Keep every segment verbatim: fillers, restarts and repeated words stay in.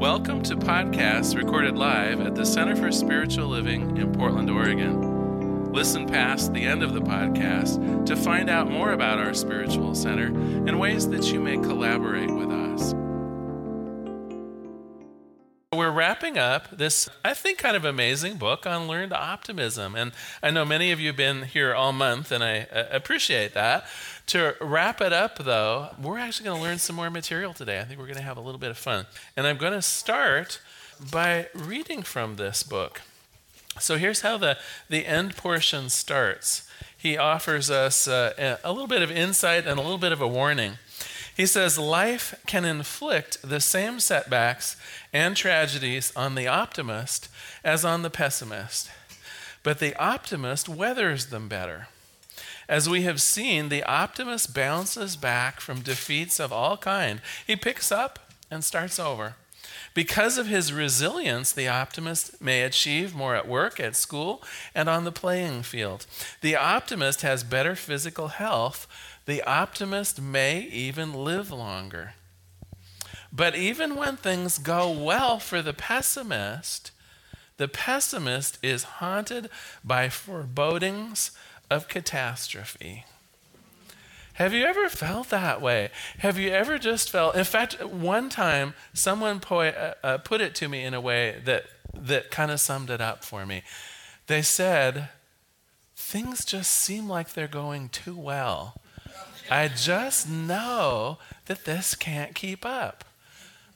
Welcome to podcasts recorded live at the Center for Spiritual Living in Portland, Oregon. Listen past the end of the podcast to find out more about our spiritual center and ways that you may collaborate with us. We're wrapping up this, I think, kind of amazing book on learned optimism. And I know many of you have been here all month, and I uh, appreciate that. To wrap it up, though, we're actually going to learn some more material today. I think we're going to have a little bit of fun. And I'm going to start by reading from this book. So here's how the, the end portion starts. He offers us uh, a little bit of insight and a little bit of a warning. He says, life can inflict the same setbacks and tragedies on the optimist as on the pessimist, but the optimist weathers them better. As we have seen, the optimist bounces back from defeats of all kinds. He picks up and starts over. Because of his resilience, the optimist may achieve more at work, at school, and on the playing field. The optimist has better physical health. The optimist may even live longer. But even when things go well for the pessimist, the pessimist is haunted by forebodings of catastrophe. Have you ever felt that way? Have you ever just felt, in fact, one time someone po- uh, put it to me in a way that, that kind of summed it up for me. They said, things just seem like they're going too well. I just know that this can't keep up.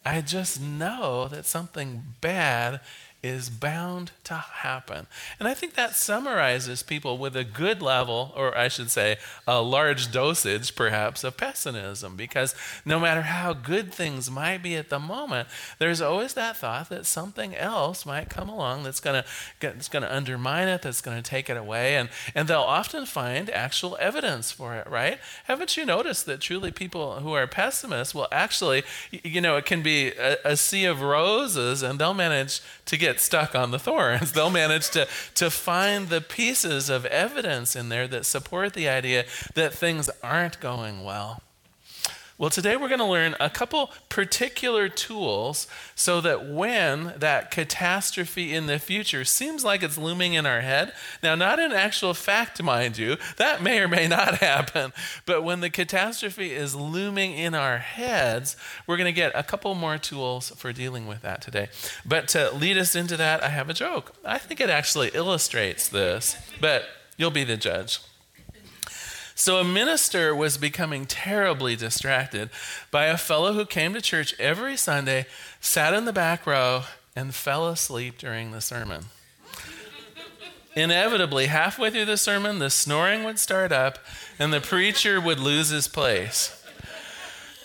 I just know that something bad is bound to happen. And I think that summarizes people with a good level, or I should say a large dosage perhaps, of pessimism, because no matter how good things might be at the moment, there's always that thought that something else might come along that's gonna that's gonna undermine it, that's gonna take it away, and, and they'll often find actual evidence for it, right? Haven't you noticed that truly people who are pessimists will actually, you know, it can be a, a sea of roses and they'll manage to get stuck on the thorns. They'll manage to, to find the pieces of evidence in there that support the idea that things aren't going well. Well, today we're going to learn a couple particular tools so that when that catastrophe in the future seems like it's looming in our head, now not in actual fact, mind you, that may or may not happen, but when the catastrophe is looming in our heads, we're going to get a couple more tools for dealing with that today. But to lead us into that, I have a joke. I think it actually illustrates this, but you'll be the judge. So a minister was becoming terribly distracted by a fellow who came to church every Sunday, sat in the back row, and fell asleep during the sermon. Inevitably, halfway through the sermon, the snoring would start up, and the preacher would lose his place.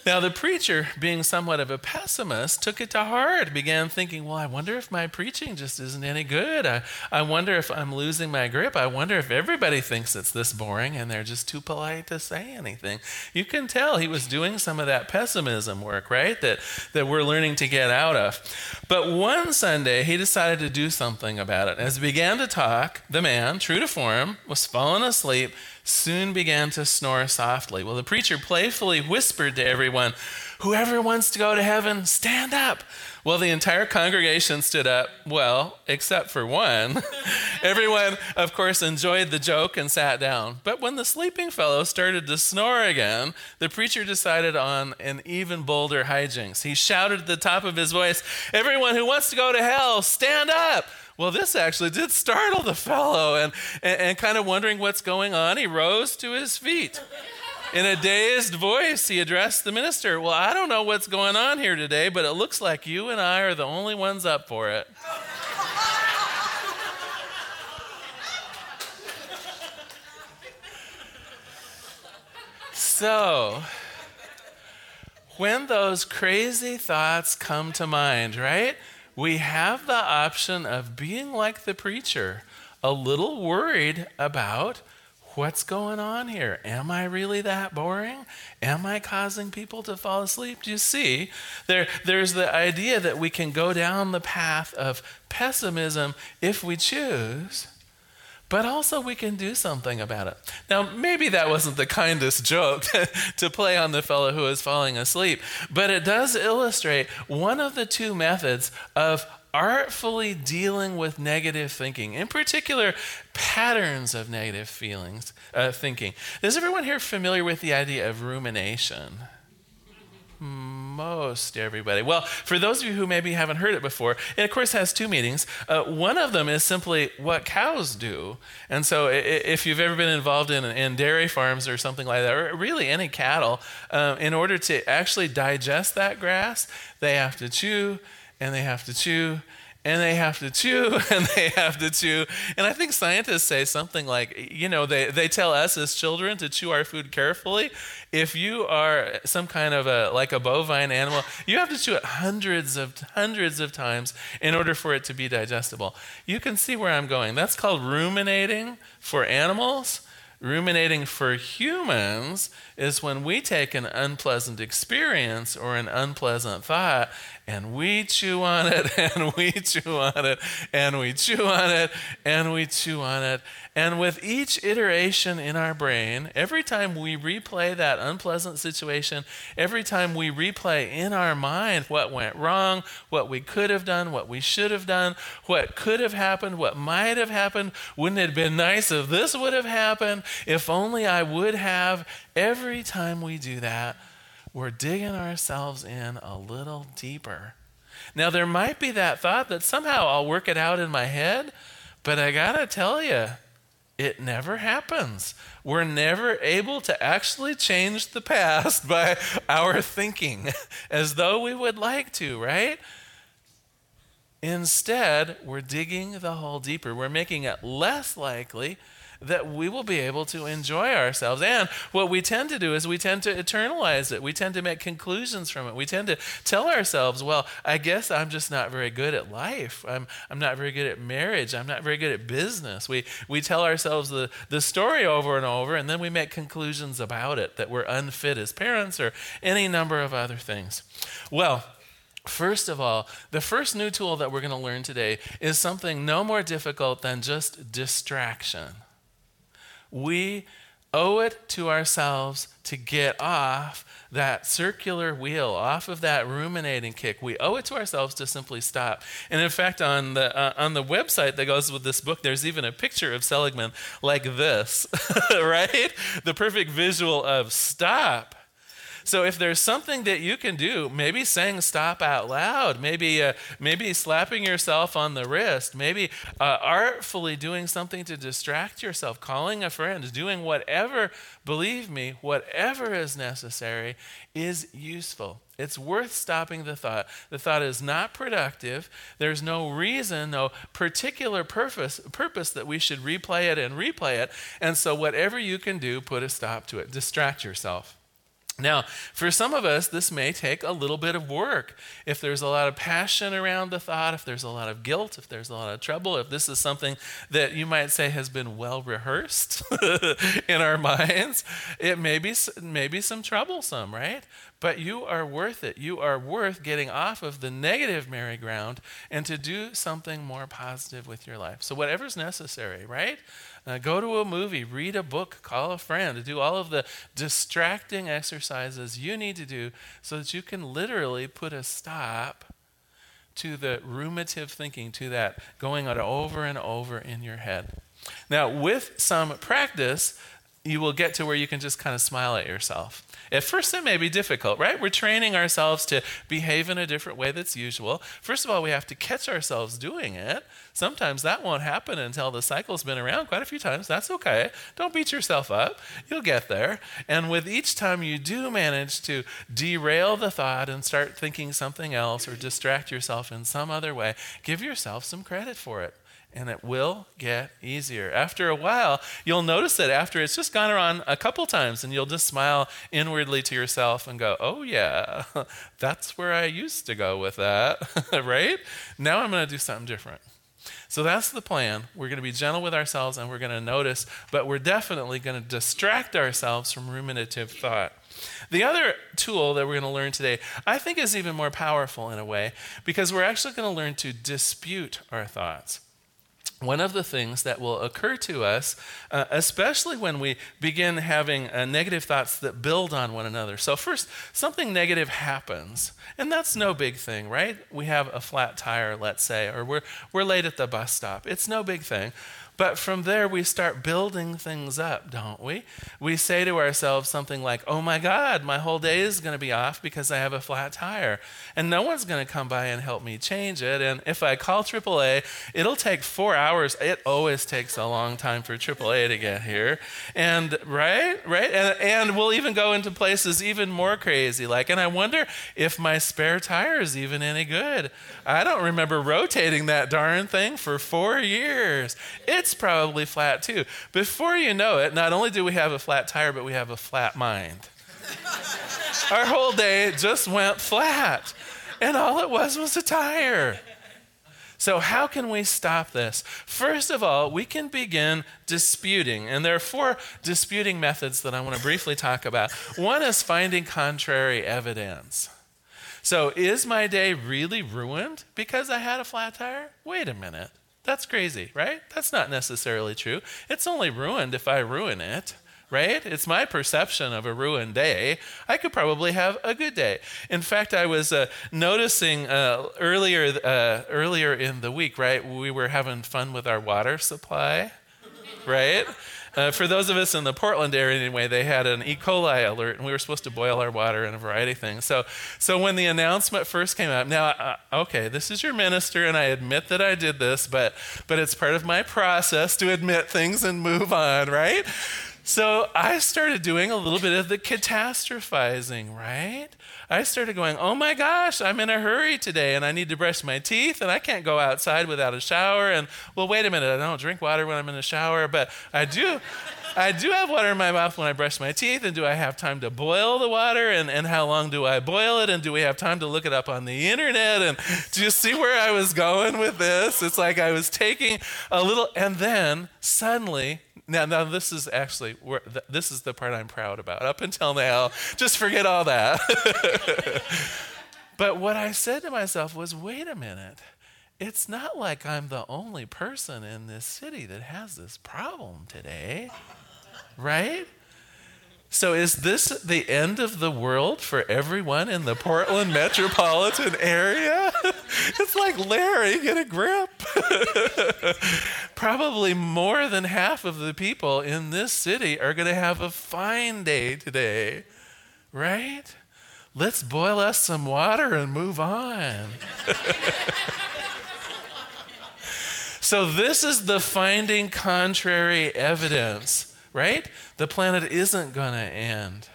Now, the preacher, being somewhat of a pessimist, took it to heart, began thinking, well, I wonder if my preaching just isn't any good. I, I wonder if I'm losing my grip. I wonder if everybody thinks it's this boring and they're just too polite to say anything. You can tell he was doing some of that pessimism work, right, that, that we're learning to get out of. But one Sunday, he decided to do something about it. As he began to talk, the man, true to form, was falling asleep, soon began to snore softly. Well, the preacher playfully whispered to everyone, whoever wants to go to heaven, stand up. Well, the entire congregation stood up, well, except for one. Everyone, of course, enjoyed the joke and sat down. But when the sleeping fellow started to snore again, the preacher decided on an even bolder hijinks. He shouted at the top of his voice, everyone who wants to go to hell, stand up. Well, this actually did startle the fellow, and, and, and kind of wondering what's going on, he rose to his feet. In a dazed voice, he addressed the minister. Well, I don't know what's going on here today, but it looks like you and I are the only ones up for it. So, when those crazy thoughts come to mind, right? We have the option of being like the preacher, a little worried about what's going on here. Am I really that boring? Am I causing people to fall asleep? Do you see? There, there's the idea that we can go down the path of pessimism if we choose, but also we can do something about it. Now, maybe that wasn't the kindest joke to play on the fellow who was falling asleep, but it does illustrate one of the two methods of artfully dealing with negative thinking, in particular, patterns of negative feelings, uh, thinking. Is everyone here familiar with the idea of rumination? Most everybody. Well, for those of you who maybe haven't heard it before, it of course has two meanings. Uh, one of them is simply what cows do. And so if you've ever been involved in, in dairy farms or something like that, or really any cattle, uh, in order to actually digest that grass, they have to chew and they have to chew and they have to chew, and they have to chew. And I think scientists say something like, you know, they, they tell us as children to chew our food carefully. If you are some kind of a, like a bovine animal, you have to chew it hundreds of, hundreds of times in order for it to be digestible. You can see where I'm going. That's called ruminating for animals. Ruminating for humans is when we take an unpleasant experience or an unpleasant thought and we chew on it and we chew on it and we chew on it and we chew on it. And with each iteration in our brain, every time we replay that unpleasant situation, every time we replay in our mind what went wrong, what we could have done, what we should have done, what could have happened, what might have happened, wouldn't it have been nice if this would have happened? If only I would have. Every time we do that, we're digging ourselves in a little deeper. Now, there might be that thought that somehow I'll work it out in my head, but I gotta tell you, it never happens. We're never able to actually change the past by our thinking, as though we would like to, right? Instead, we're digging the hole deeper. We're making it less likely that we will be able to enjoy ourselves. And what we tend to do is we tend to internalize it. We tend to make conclusions from it. We tend to tell ourselves, well, I guess I'm just not very good at life. I'm I'm not very good at marriage. I'm not very good at business. We we tell ourselves the, the story over and over, and then we make conclusions about it, that we're unfit as parents or any number of other things. Well, first of all, the first new tool that we're going to learn today is something no more difficult than just distraction. We owe it to ourselves to get off that circular wheel, off of that ruminating kick. We owe it to ourselves to simply stop. And in fact, on the uh, on the website that goes with this book, there's even a picture of Seligman like this, right? The perfect visual of stop. So if there's something that you can do, maybe saying stop out loud, maybe uh, maybe slapping yourself on the wrist, maybe uh, artfully doing something to distract yourself, calling a friend, doing whatever, believe me, whatever is necessary is useful. It's worth stopping the thought. The thought is not productive. There's no reason, no particular purpose, purpose that we should replay it and replay it. And so whatever you can do, put a stop to it. Distract yourself. Now, for some of us, this may take a little bit of work. If there's a lot of passion around the thought, if there's a lot of guilt, if there's a lot of trouble, if this is something that you might say has been well rehearsed in our minds, it may be, may be some troublesome, right? But you are worth it. You are worth getting off of the negative merry-go-round and to do something more positive with your life. So whatever's necessary, right? Uh, go to a movie, read a book, call a friend, do all of the distracting exercises you need to do so that you can literally put a stop to the ruminative thinking, to that going on over and over in your head. Now, with some practice, you will get to where you can just kind of smile at yourself. At first, it may be difficult, right? We're training ourselves to behave in a different way that's usual. First of all, we have to catch ourselves doing it. Sometimes that won't happen until the cycle's been around quite a few times. That's okay. Don't beat yourself up. You'll get there. And with each time you do manage to derail the thought and start thinking something else or distract yourself in some other way, give yourself some credit for it. And it will get easier. After a while, you'll notice that after it's just gone around a couple times, and you'll just smile inwardly to yourself and go, oh yeah, that's where I used to go with that, right? Now I'm going to do something different. So that's the plan. We're going to be gentle with ourselves, and we're going to notice, but we're definitely going to distract ourselves from ruminative thought. The other tool that we're going to learn today, I think, is even more powerful in a way, because we're actually going to learn to dispute our thoughts. one of the things that will occur to us, uh, especially when we begin having uh, negative thoughts that build on one another. So first, something negative happens, and that's no big thing, right? We have a flat tire, let's say, or we're we're late at the bus stop. It's no big thing. But from there, we start building things up, don't we? We say to ourselves something like, oh my God, my whole day is going to be off because I have a flat tire. And no one's going to come by and help me change it. And if I call triple A, it'll take four hours. It always takes a long time for triple A to get here. And right? Right? And, and we'll even go into places even more crazy. Like, and I wonder if my spare tire is even any good. I don't remember rotating that darn thing for four years. It's It's probably flat too. Before you know it, not only do we have a flat tire, but we have a flat mind. Our whole day just went flat, and all it was was a tire. So how can we stop this? First of all, we can begin disputing, and there are four disputing methods that I want to briefly talk about. One is finding contrary evidence. So is my day really ruined because I had a flat tire? Wait a minute. That's crazy, right? That's not necessarily true. It's only ruined if I ruin it, right? It's my perception of a ruined day. I could probably have a good day. In fact, I was uh, noticing uh, earlier uh, earlier in the week, right? We were having fun with our water supply, right? Uh, for those of us in the Portland area, anyway, they had an E. coli alert, and we were supposed to boil our water and a variety of things. So, so when the announcement first came out, now, uh, okay, this is your minister, and I admit that I did this, but, but it's part of my process to admit things and move on, right? So I started doing a little bit of the catastrophizing, right? I started going, oh my gosh, I'm in a hurry today, and I need to brush my teeth, and I can't go outside without a shower, and well, wait a minute, I don't drink water when I'm in a shower, but I do I do have water in my mouth when I brush my teeth, and do I have time to boil the water, and, and how long do I boil it, and do we have time to look it up on the internet, and do you see where I was going with this? It's like I was taking a little, and then suddenly, Now, now this is actually, we're, th- this is the part I'm proud about. Up until now, just forget all that. But what I said to myself was, wait a minute. It's not like I'm the only person in this city that has this problem today, right? So is this the end of the world for everyone in the Portland metropolitan area? It's like, Larry, get a grip. Probably more than half of the people in this city are going to have a fine day today, right? Let's boil us some water and move on. So this is the finding contrary evidence. Right? The planet isn't going to end.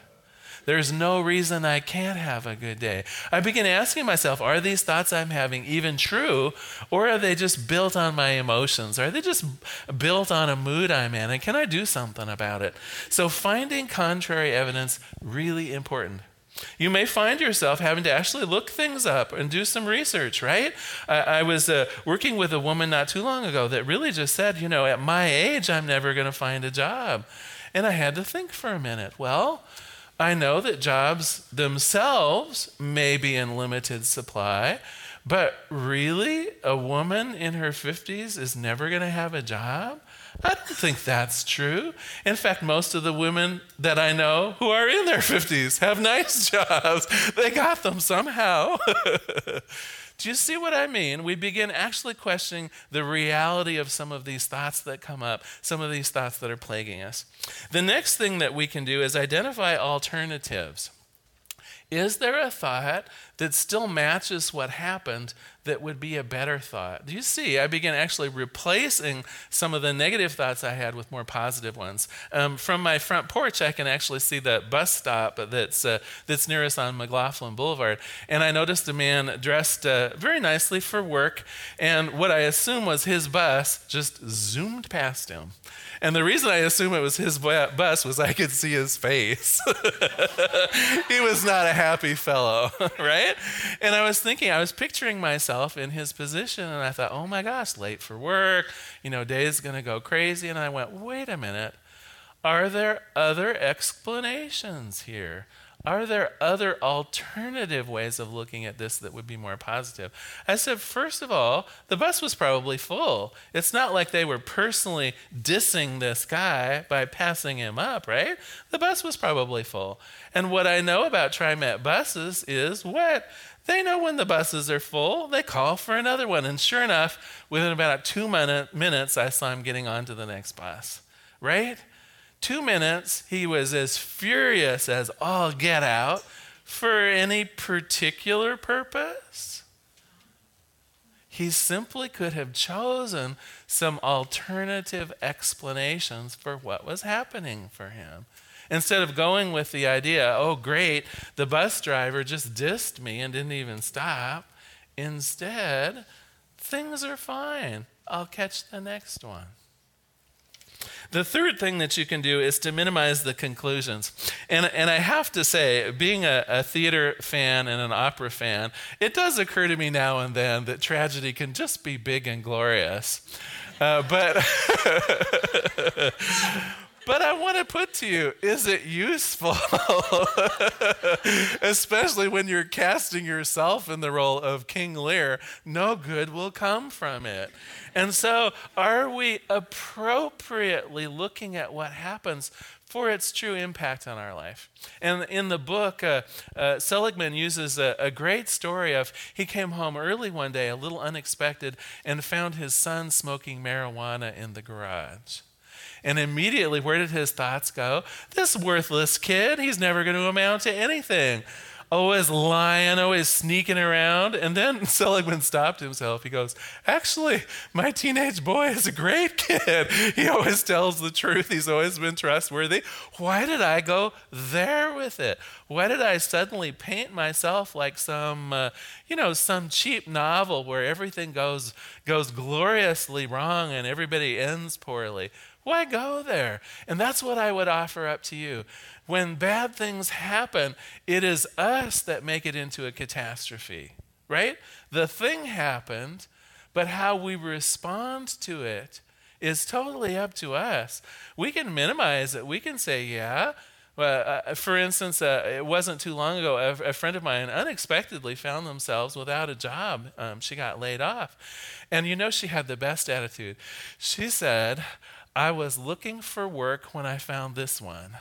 There's no reason I can't have a good day. I begin asking myself, are these thoughts I'm having even true, or are they just built on my emotions? Are they just built on a mood I'm in, and can I do something about it? So finding contrary evidence, really important. You may find yourself having to actually look things up and do some research, right? I, I was uh, working with a woman not too long ago that really just said, you know, at my age, I'm never going to find a job. And I had to think for a minute. Well, I know that jobs themselves may be in limited supply, but really, a woman in her fifties is never going to have a job? I don't think that's true. In fact, most of the women that I know who are in their fifties have nice jobs. They got them somehow. Do you see what I mean? We begin actually questioning the reality of some of these thoughts that come up, some of these thoughts that are plaguing us. The next thing that we can do is identify alternatives. Is there a thought that still matches what happened that would be a better thought? Do you see? I began actually replacing some of the negative thoughts I had with more positive ones. Um, from my front porch, I can actually see the bus stop that's uh, that's near us on McLaughlin Boulevard. And I noticed a man dressed uh, very nicely for work. And what I assume was his bus just zoomed past him. And the reason I assume it was his bus was I could see his face. He was not a happy fellow, right? And I was thinking, I was picturing myself in his position, and I thought, oh my gosh, late for work, you know, day's going to go crazy. And I went, wait a minute, are there other explanations here? Are there other alternative ways of looking at this that would be more positive? I said, first of all, the bus was probably full. It's not like they were personally dissing this guy by passing him up, right? The bus was probably full. And what I know about TriMet buses is what? They know when the buses are full, they call for another one. And sure enough, within about two minute, minutes, I saw him getting onto the next bus, right? Two minutes, he was as furious as all get out for any particular purpose. He simply could have chosen some alternative explanations for what was happening for him. Instead of going with the idea, oh great, the bus driver just dissed me and didn't even stop. Instead, things are fine. I'll catch the next one. The third thing that you can do is to minimize the conclusions. And, and I have to say, being a, a theater fan and an opera fan, it does occur to me now and then that tragedy can just be big and glorious. Uh, but, but I want to put to you, is it useful? Especially when you're casting yourself in the role of King Lear, no good will come from it. And so, are we appropriately looking at what happens for its true impact on our life? And in the book, uh, uh, Seligman uses a, a great story of he came home early one day, a little unexpected, and found his son smoking marijuana in the garage. And immediately, where did his thoughts go? This worthless kid, he's never going to amount to anything. Always lying, always sneaking around. And then Seligman stopped himself. He goes, actually, my teenage boy is a great kid. He always tells the truth. He's always been trustworthy. Why did I go there with it? Why did I suddenly paint myself like some, uh, you know, some cheap novel where everything goes goes gloriously wrong and everybody ends poorly? Why go there? And that's what I would offer up to you. When bad things happen, it is us that make it into a catastrophe, right? The thing happened, but how we respond to it is totally up to us. We can minimize it. We can say, yeah. Well, uh, for instance, uh, it wasn't too long ago, a, a friend of mine unexpectedly found themselves without a job. Um, she got laid off. And you know, she had the best attitude. She said, I was looking for work when I found this one.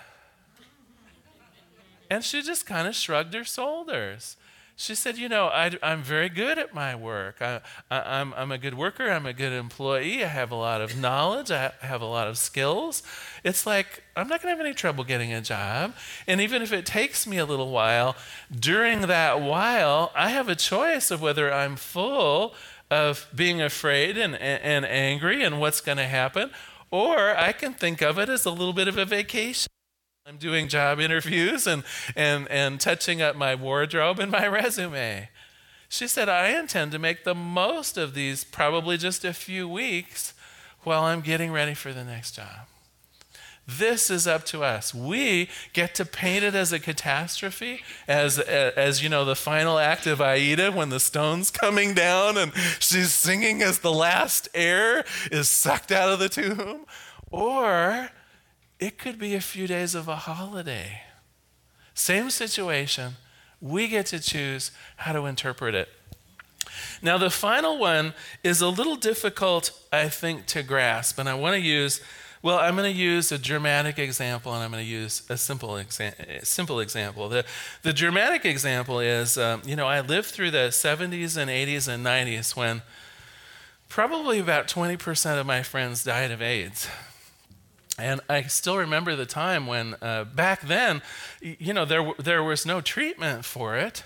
And she just kind of shrugged her shoulders. She said, you know, I, I'm very good at my work. I, I, I'm, I'm a good worker. I'm a good employee. I have a lot of knowledge. I have a lot of skills. It's like, I'm not going to have any trouble getting a job. And even if it takes me a little while, during that while, I have a choice of whether I'm full of being afraid and, and, and angry and what's going to happen, or I can think of it as a little bit of a vacation. I'm doing job interviews and, and, and touching up my wardrobe and my resume. She said, I intend to make the most of these probably just a few weeks while I'm getting ready for the next job. This is up to us. We get to paint it as a catastrophe, as, as, as you know, the final act of Aida when the stone's coming down and she's singing as the last air is sucked out of the tomb. Or it could be a few days of a holiday. Same situation. We get to choose how to interpret it. Now, the final one is a little difficult, I think, to grasp, and I want to use... Well, I'm going to use a Germanic example, and I'm going to use a simple exa- simple example. The, the Germanic example is, um, you know, I lived through the seventies and eighties and nineties when probably about twenty percent of my friends died of AIDS. And I still remember the time when uh, back then, you know, there w- there was no treatment for it.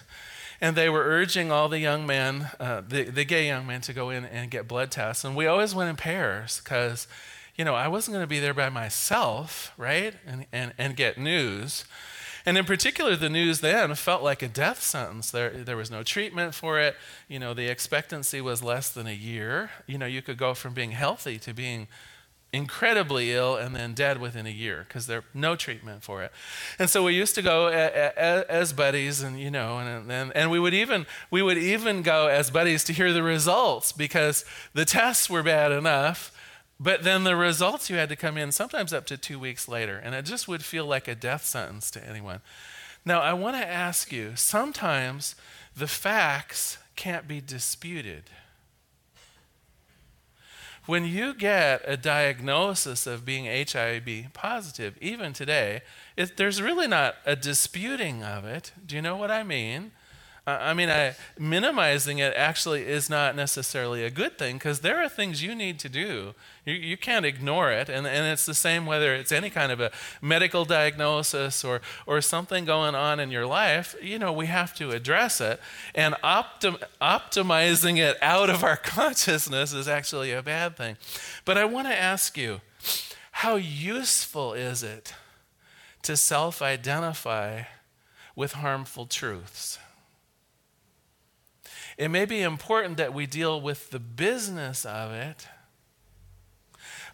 And they were urging all the young men, uh, the, the gay young men, to go in and get blood tests. And we always went in pairs because... you know, I wasn't going to be there by myself, right, and, and and get news. And in particular, the news then felt like a death sentence. There there was no treatment for it. You know, the expectancy was less than a year. You know, you could go from being healthy to being incredibly ill and then dead within a year because there's no treatment for it. And so we used to go a, a, a, as buddies, and you know, and, and and we would even we would even go as buddies to hear the results because the tests were bad enough. But then the results, you had to come in sometimes up to two weeks later, and it just would feel like a death sentence to anyone. Now, I want to ask you, sometimes the facts can't be disputed. When you get a diagnosis of being H I V positive, even today, it, there's really not a disputing of it. Do you know what I mean? Uh, I mean, I, minimizing it actually is not necessarily a good thing, because there are things you need to do. You, you can't ignore it, and, and it's the same whether it's any kind of a medical diagnosis or or something going on in your life. You know, we have to address it, and optim, optimizing it out of our consciousness is actually a bad thing. But I want to ask you, how useful is it to self-identify with harmful truths? It may be important that we deal with the business of it,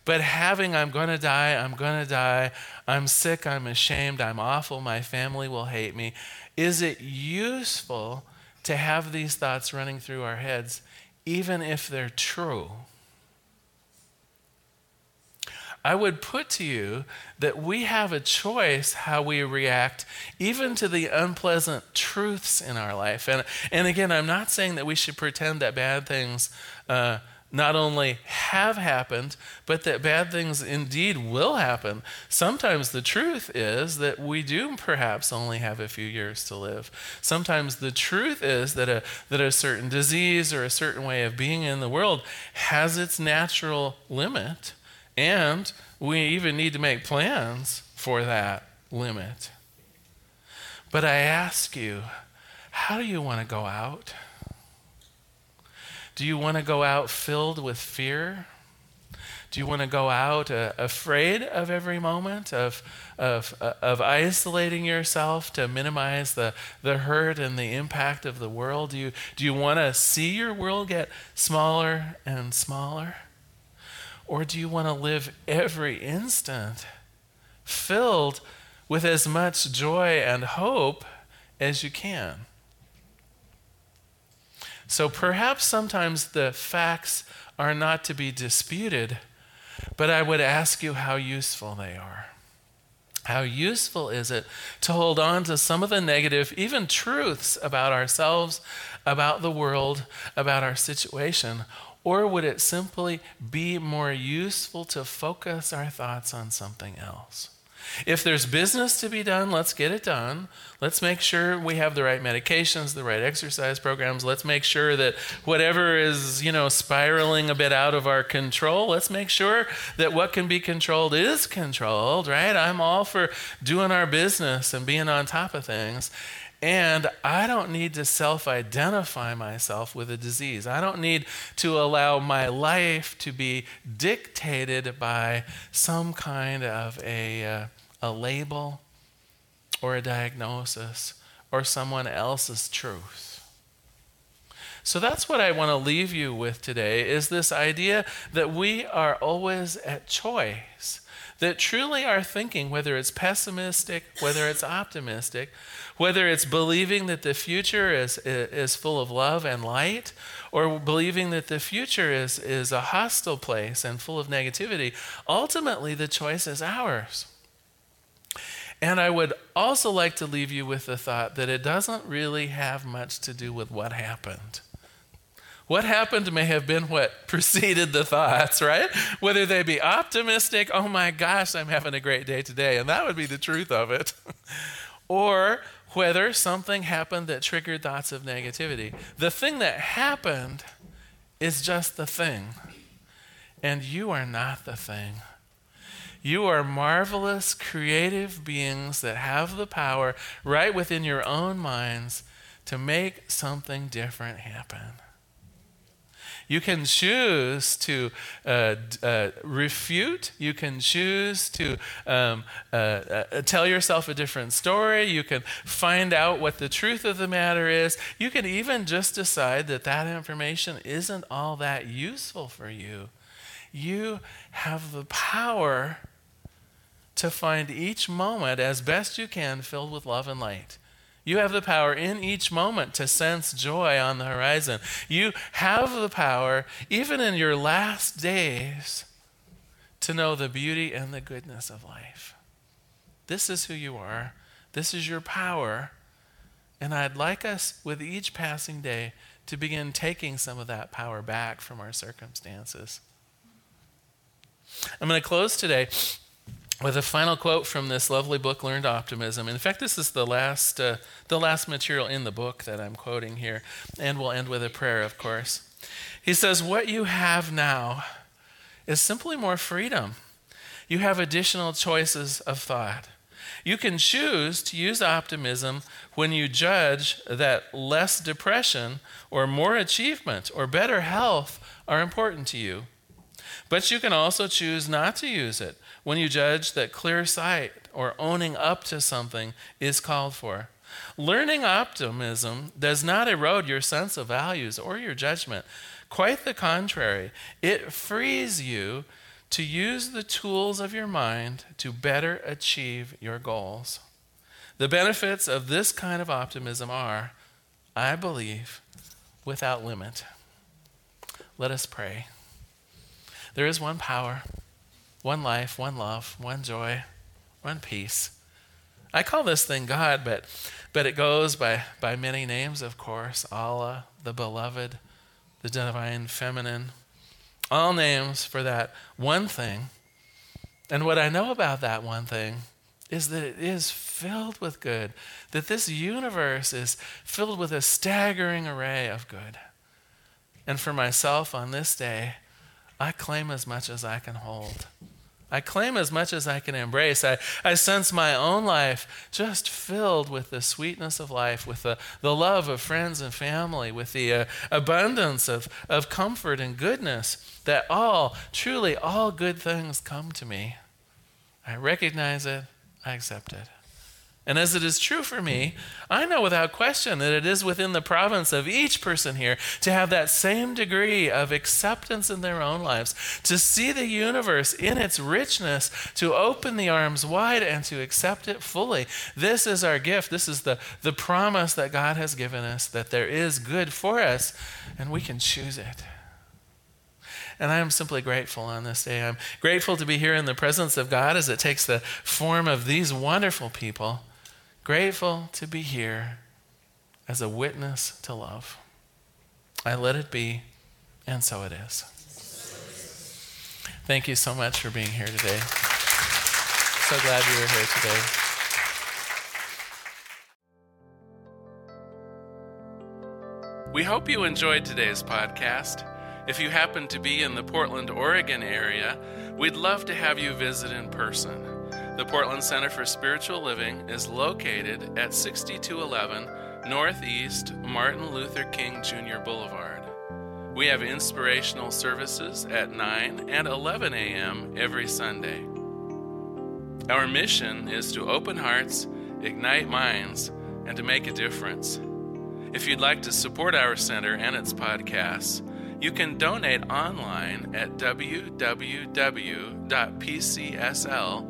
but having, I'm going to die, I'm going to die, I'm sick, I'm ashamed, I'm awful, my family will hate me. Is it useful to have these thoughts running through our heads, even if they're true? I would put to you that we have a choice how we react even to the unpleasant truths in our life. And and again, I'm not saying that we should pretend that bad things uh, not only have happened, but that bad things indeed will happen. Sometimes the truth is that we do perhaps only have a few years to live. Sometimes the truth is that a that a certain disease or a certain way of being in the world has its natural limit. And we even need to make plans for that limit. But I ask you, how do you want to go out? Do you want to go out filled with fear? Do you want to go out uh, afraid of every moment, of of uh, of isolating yourself to minimize the, the hurt and the impact of the world? Do you, do you want to see your world get smaller and smaller? Or do you want to live every instant filled with as much joy and hope as you can? So perhaps sometimes the facts are not to be disputed, but I would ask you how useful they are. How useful is it to hold on to some of the negative, even truths about ourselves, about the world, about our situation? Or would it simply be more useful to focus our thoughts on something else? If there's business to be done, let's get it done. Let's make sure we have the right medications, the right exercise programs. Let's make sure that whatever is, you know, spiraling a bit out of our control, let's make sure that what can be controlled is controlled, right? I'm all for doing our business and being on top of things. And I don't need to self-identify myself with a disease. I don't need to allow my life to be dictated by some kind of a, uh, a label or a diagnosis or someone else's truth. So that's what I want to leave you with today, is this idea that we are always at choice. That truly our thinking, whether it's pessimistic, whether it's optimistic, whether it's believing that the future is, is is full of love and light, or believing that the future is is a hostile place and full of negativity, ultimately the choice is ours. And I would also like to leave you with the thought that it doesn't really have much to do with what happened. What happened may have been what preceded the thoughts, right? Whether they be optimistic, oh my gosh, I'm having a great day today, and that would be the truth of it. Or whether something happened that triggered thoughts of negativity. The thing that happened is just the thing, and you are not the thing. You are marvelous, creative beings that have the power right within your own minds to make something different happen. You can choose to uh, uh, refute. You can choose to um, uh, uh, tell yourself a different story. You can find out what the truth of the matter is. You can even just decide that that information isn't all that useful for you. You have the power to find each moment as best you can filled with love and light. You have the power in each moment to sense joy on the horizon. You have the power, even in your last days, to know the beauty and the goodness of life. This is who you are. This is your power. And I'd like us, with each passing day, to begin taking some of that power back from our circumstances. I'm going to close today with a final quote from this lovely book, Learned Optimism. In fact, this is the last uh, the last material in the book that I'm quoting here. And we'll end with a prayer, of course. He says, what you have now is simply more freedom. You have additional choices of thought. You can choose to use optimism when you judge that less depression or more achievement or better health are important to you. But you can also choose not to use it when you judge that clear sight or owning up to something is called for. Learning optimism does not erode your sense of values or your judgment. Quite the contrary, it frees you to use the tools of your mind to better achieve your goals. The benefits of this kind of optimism are, I believe, without limit. Let us pray. There is one power, one life, one love, one joy, one peace. I call this thing God, but but it goes by, by many names, of course. Allah, the Beloved, the Divine Feminine. All names for that one thing. And what I know about that one thing is that it is filled with good, that this universe is filled with a staggering array of good. And for myself on this day, I claim as much as I can hold. I claim as much as I can embrace. I, I sense my own life just filled with the sweetness of life, with the, the love of friends and family, with the uh, abundance of, of comfort and goodness, that all, truly all good things come to me. I recognize it. I accept it. And as it is true for me, I know without question that it is within the province of each person here to have that same degree of acceptance in their own lives, to see the universe in its richness, to open the arms wide and to accept it fully. This is our gift. This is the, the promise that God has given us, that there is good for us, and we can choose it. And I am simply grateful on this day. I'm grateful to be here in the presence of God as it takes the form of these wonderful people. Grateful to be here as a witness to love. I let it be, and so it is. Thank you so much for being here today. So glad you were here today. We hope you enjoyed today's podcast. If you happen to be in the Portland, Oregon area, we'd love to have you visit in person. The Portland Center for Spiritual Living is located at sixty-two eleven Northeast Martin Luther King Junior Boulevard. We have inspirational services at nine and eleven a.m. every Sunday. Our mission is to open hearts, ignite minds, and to make a difference. If you'd like to support our center and its podcasts, you can donate online at w w w dot p c s l